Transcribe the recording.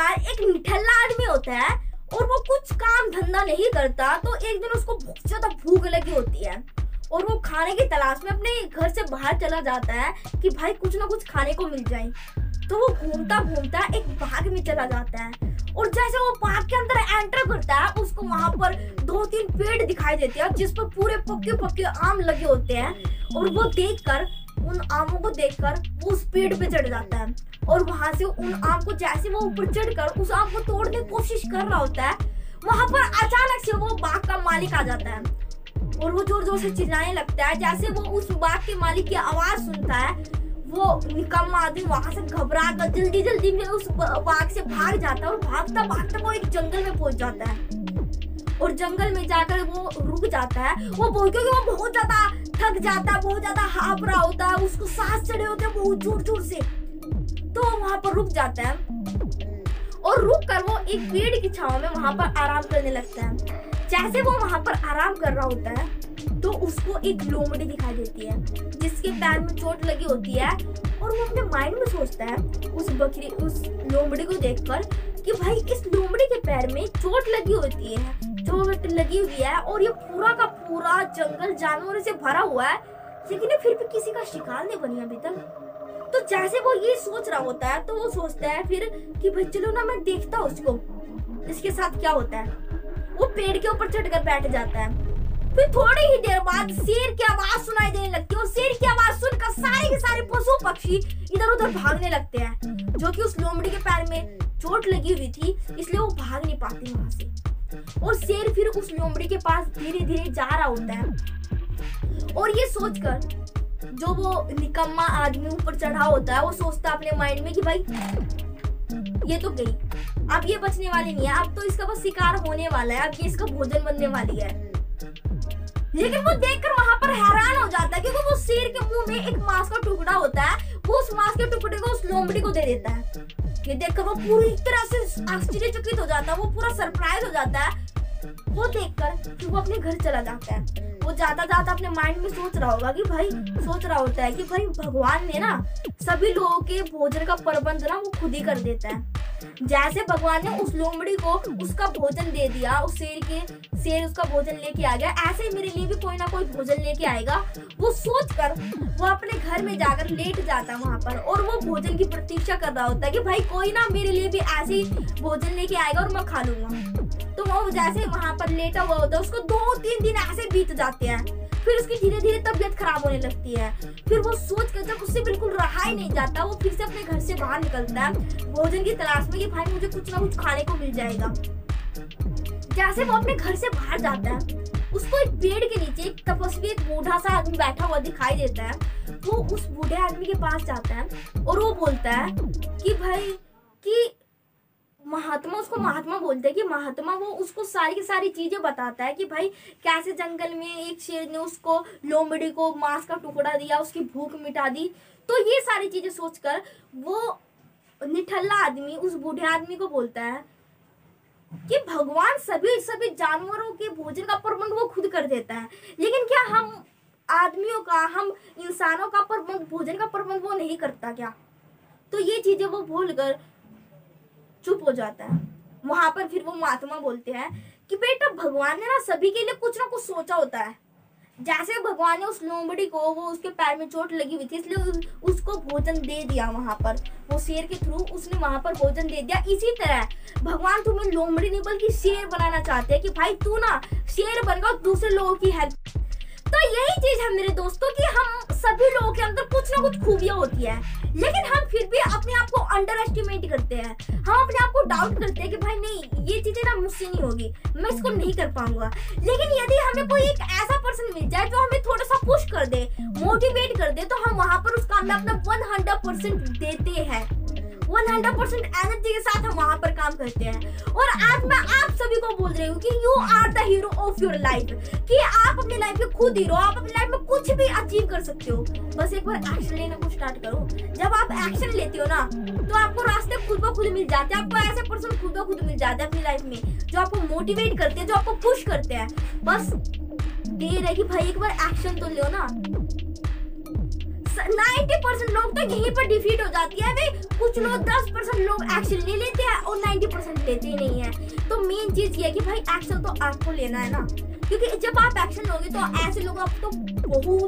बार एक निठल्ला आदमी होता है और वो कुछ काम धंधा नहीं करता, तो एक दिन उसको बहुत ज्यादा भूख लगी होती है और वो खाने की तलाश में अपने घर से बाहर चला जाता है कि भाई कुछ ना कुछ खाने को मिल जाए। तो वो घूमता घूमता एक बाग में चला जाता है और जैसे वो बाग के अंदर एंटर करता है उसको वहां पर 2-3 पेड़ दिखाई देते हैं जिस पर पूरे पक्के पक्के आम लगे होते हैं और वो देखकर उन आमों को देखकर वो उस पेड़ पे चढ़ जाता है और वहां से उन आम को जैसे वो ऊपर चढ़कर उस आम को तोड़ने की कोशिश कर रहा होता है, वहां पर अचानक से वो बाग का मालिक आ जाता है और वो जोर जोर से चिल्लाने लगता है। जैसे वो उस बाग के मालिक की आवाज सुनता है वो निकम्मा आदमी वहां से घबरा कर जल्दी जल्दी में उस बाग से भाग जाता है और भागता भागता वो एक जंगल में पहुंच जाता है और जंगल में जाकर वो रुक जाता है। वो क्योंकि वो बहुत ज्यादा थक जाता है, बहुत ज्यादा हांफ रहा होता है, उसको सांस चढ़े होते हैं बहुत जोर जोर से, तो वहां पर रुक जाता है और रुक कर वो एक पेड़ की छांव में वहां पर आराम करने लगता है। जैसे वो वहां पर आराम कर रहा होता है तो उसको एक लोमड़ी दिखाई देती है जिसके पैर में चोट लगी होती है और वो अपने माइंड में सोचता है उस लोमड़ी को देखकर कि भाई इस लोमड़ी के पैर में चोट लगी होती है, चोट लगी हुई है और ये पूरा का पूरा जंगल जानवरों से भरा हुआ है लेकिन फिर भी किसी का शिकार नहीं बनी अभी तक। तो जैसे वो ये सोच रहा होता है तो वो सोचता है फिर कि भाई चलो ना मैं देखता हूँ उसको इसके साथ क्या होता है। वो पेड़ के ऊपर चढ़कर बैठ जाता है। फिर थोड़ी ही देर बाद शेर की आवाज सुनाई देने लगती है और शेर की आवाज सुनकर सारे के सारे पशु पक्षी इधर उधर भागने लगते हैं जो कि उस लोमड़ी के पैर में चोट लगी हुई थी इसलिए वो भाग नहीं पाती वहां से। और शेर फिर उस लोमड़ी के पास धीरे धीरे जा रहा होता है और ये सोचकर जो वो निकम्मा आदमी ऊपर चढ़ा होता है वो सोचता अपने माइंड में कि भाई ये तो गई, अब ये बचने वाली नहीं है, अब तो इसका बस शिकार होने वाला है, अब ये इसका भोजन बनने वाली है। लेकिन वो देखकर वहां पर हैरान हो जाता है क्योंकि वो शेर के मुंह में एक मांस का टुकड़ा होता है, वो उस मांस के टुकड़े को उस लोमड़ी को दे देता है। ये देखकर वो पूरी तरह से आश्चर्यचकित हो जाता है, वो पूरा सरप्राइज हो जाता है। वो देखकर वो अपने घर चला जाता है। वो जाता जाता अपने माइंड में सोच रहा होता है कि भाई भगवान ने ना सभी लोगों के भोजन का प्रबंध ना वो खुद ही कर देता है। जैसे भगवान ने उस लोमड़ी को उसका भोजन दे दिया, उस शेर उसका भोजन लेके आ गया, ऐसे ही मेरे लिए भी कोई ना कोई भोजन लेके आएगा। वो सोचकर वो अपने घर में जाकर लेट जाता वहां पर और वो भोजन की प्रतीक्षा कर रहा होता है कि भाई कोई ना मेरे लिए भी ऐसे ही भोजन लेके आएगा और मैं खा लूंगा। तो वो जैसे वहां पर लेटा हुआ होता है उसको 2-3 दिन ऐसे बीत जाते हैं। फिर उसकी धीरे धीरे तबीयत खराब होने लगती है। फिर वो सोच कर जब उससे बिल्कुल रहा ही नहीं जाता वो फिर से अपने घर से बाहर निकलता है भोजन की तलाश में कि भाई मुझे कुछ ना कुछ खाने को मिल जाएगा। जैसे वो अपने घर से बाहर जाता है उसको एक पेड़ के नीचे एक तपस्वी एक बूढ़ा सा आदमी बैठा हुआ दिखाई देता है। वो उस बूढ़े आदमी के पास जाता है और वो बोलता है कि भाई कि महात्मा, उसको महात्मा बोलते हैं कि महात्मा वो उसको सारी की सारी चीजें बताता है कि भाई कैसे जंगल में एक शेर ने उसको लोमड़ी को मांस का टुकड़ा दिया, उसकी भूख मिटा दी। तो ये सारी चीजें सोचकर वो निठल्ला आदमी उस बूढ़े आदमी को बोलता है कि भगवान सभी जानवरों के भोजन का प्रबंध वो खुद कर देता है लेकिन क्या हम आदमियों का, हम इंसानों का प्रबंध, भोजन का प्रबंध वो नहीं करता क्या? तो ये चीजें वो भूलकर चुप हो जाता है। वहां पर फिर वो महात्मा बोलते हैं कि बेटा भगवान ने ना सभी के लिए कुछ ना कुछ सोचा होता है। जैसे भगवान ने उस लोमड़ी को, वो उसके पैर में चोट लगी हुई थी इसलिए उसको भोजन दे दिया वहां पर, वो शेर के थ्रू उसने वहां पर भोजन दे दिया। इसी तरह भगवान तुम्हें लोमड़ी नहीं बल्कि शेर बनाना चाहते हैं कि भाई तू ना शेर बनकर दूसरे लोगों की हेल्प। तो यही चीज है मेरे दोस्तों कि हम सभी लोगों के अंदर कुछ ना कुछ खूबियां होती है लेकिन हम फिर भी अपने आप को अंडर एस्टिमेट करते हैं, हम अपने आप को डाउट करते हैं कि भाई नहीं ये चीजें ना मुझसे नहीं होगी, मैं इसको नहीं कर पाऊंगा। लेकिन यदि हमें कोई एक ऐसा पर्सन मिल जाए जो हमें थोड़ा सा पुश कर दे, मोटिवेट कर दे, तो हम वहां पर उसका अपना 100% देते हैं, 100% एनर्जी के साथ हम वहां पर काम करते हैं। और आज मैं आप सभी को बोल रही हूँ कि you are the hero of your life, कि आप अपनी लाइफ में खुद हीरो, आप अपनी लाइफ में कुछ भी अचीव कर सकते हो, बस एक बार एक्शन लेना को स्टार्ट करो। जब आप एक्शन लेते हो ना तो आपको रास्ते खुद ब खुद मिल जाते हैं, आपको ऐसे पर्सन खुद ब खुद मिल जाते हैं अपनी लाइफ में जो आपको मोटिवेट करते हैं, जो आपको पुश करते हैं। बस देर है कि भाई एक बार एक्शन तो लो ना। 90% लोग तो यहीं पर डिफीट हो जाती है। वे कुछ लोग 10% लोग एक्शन ले लेते हैं और लोग 90% लेते ही नहीं है। तो मेन चीज़ ये है कि भाई एक्शन तो आपको लेना है ना, क्योंकि जब आप एक्शन लोगे तो ऐसे लोग आपको बहुत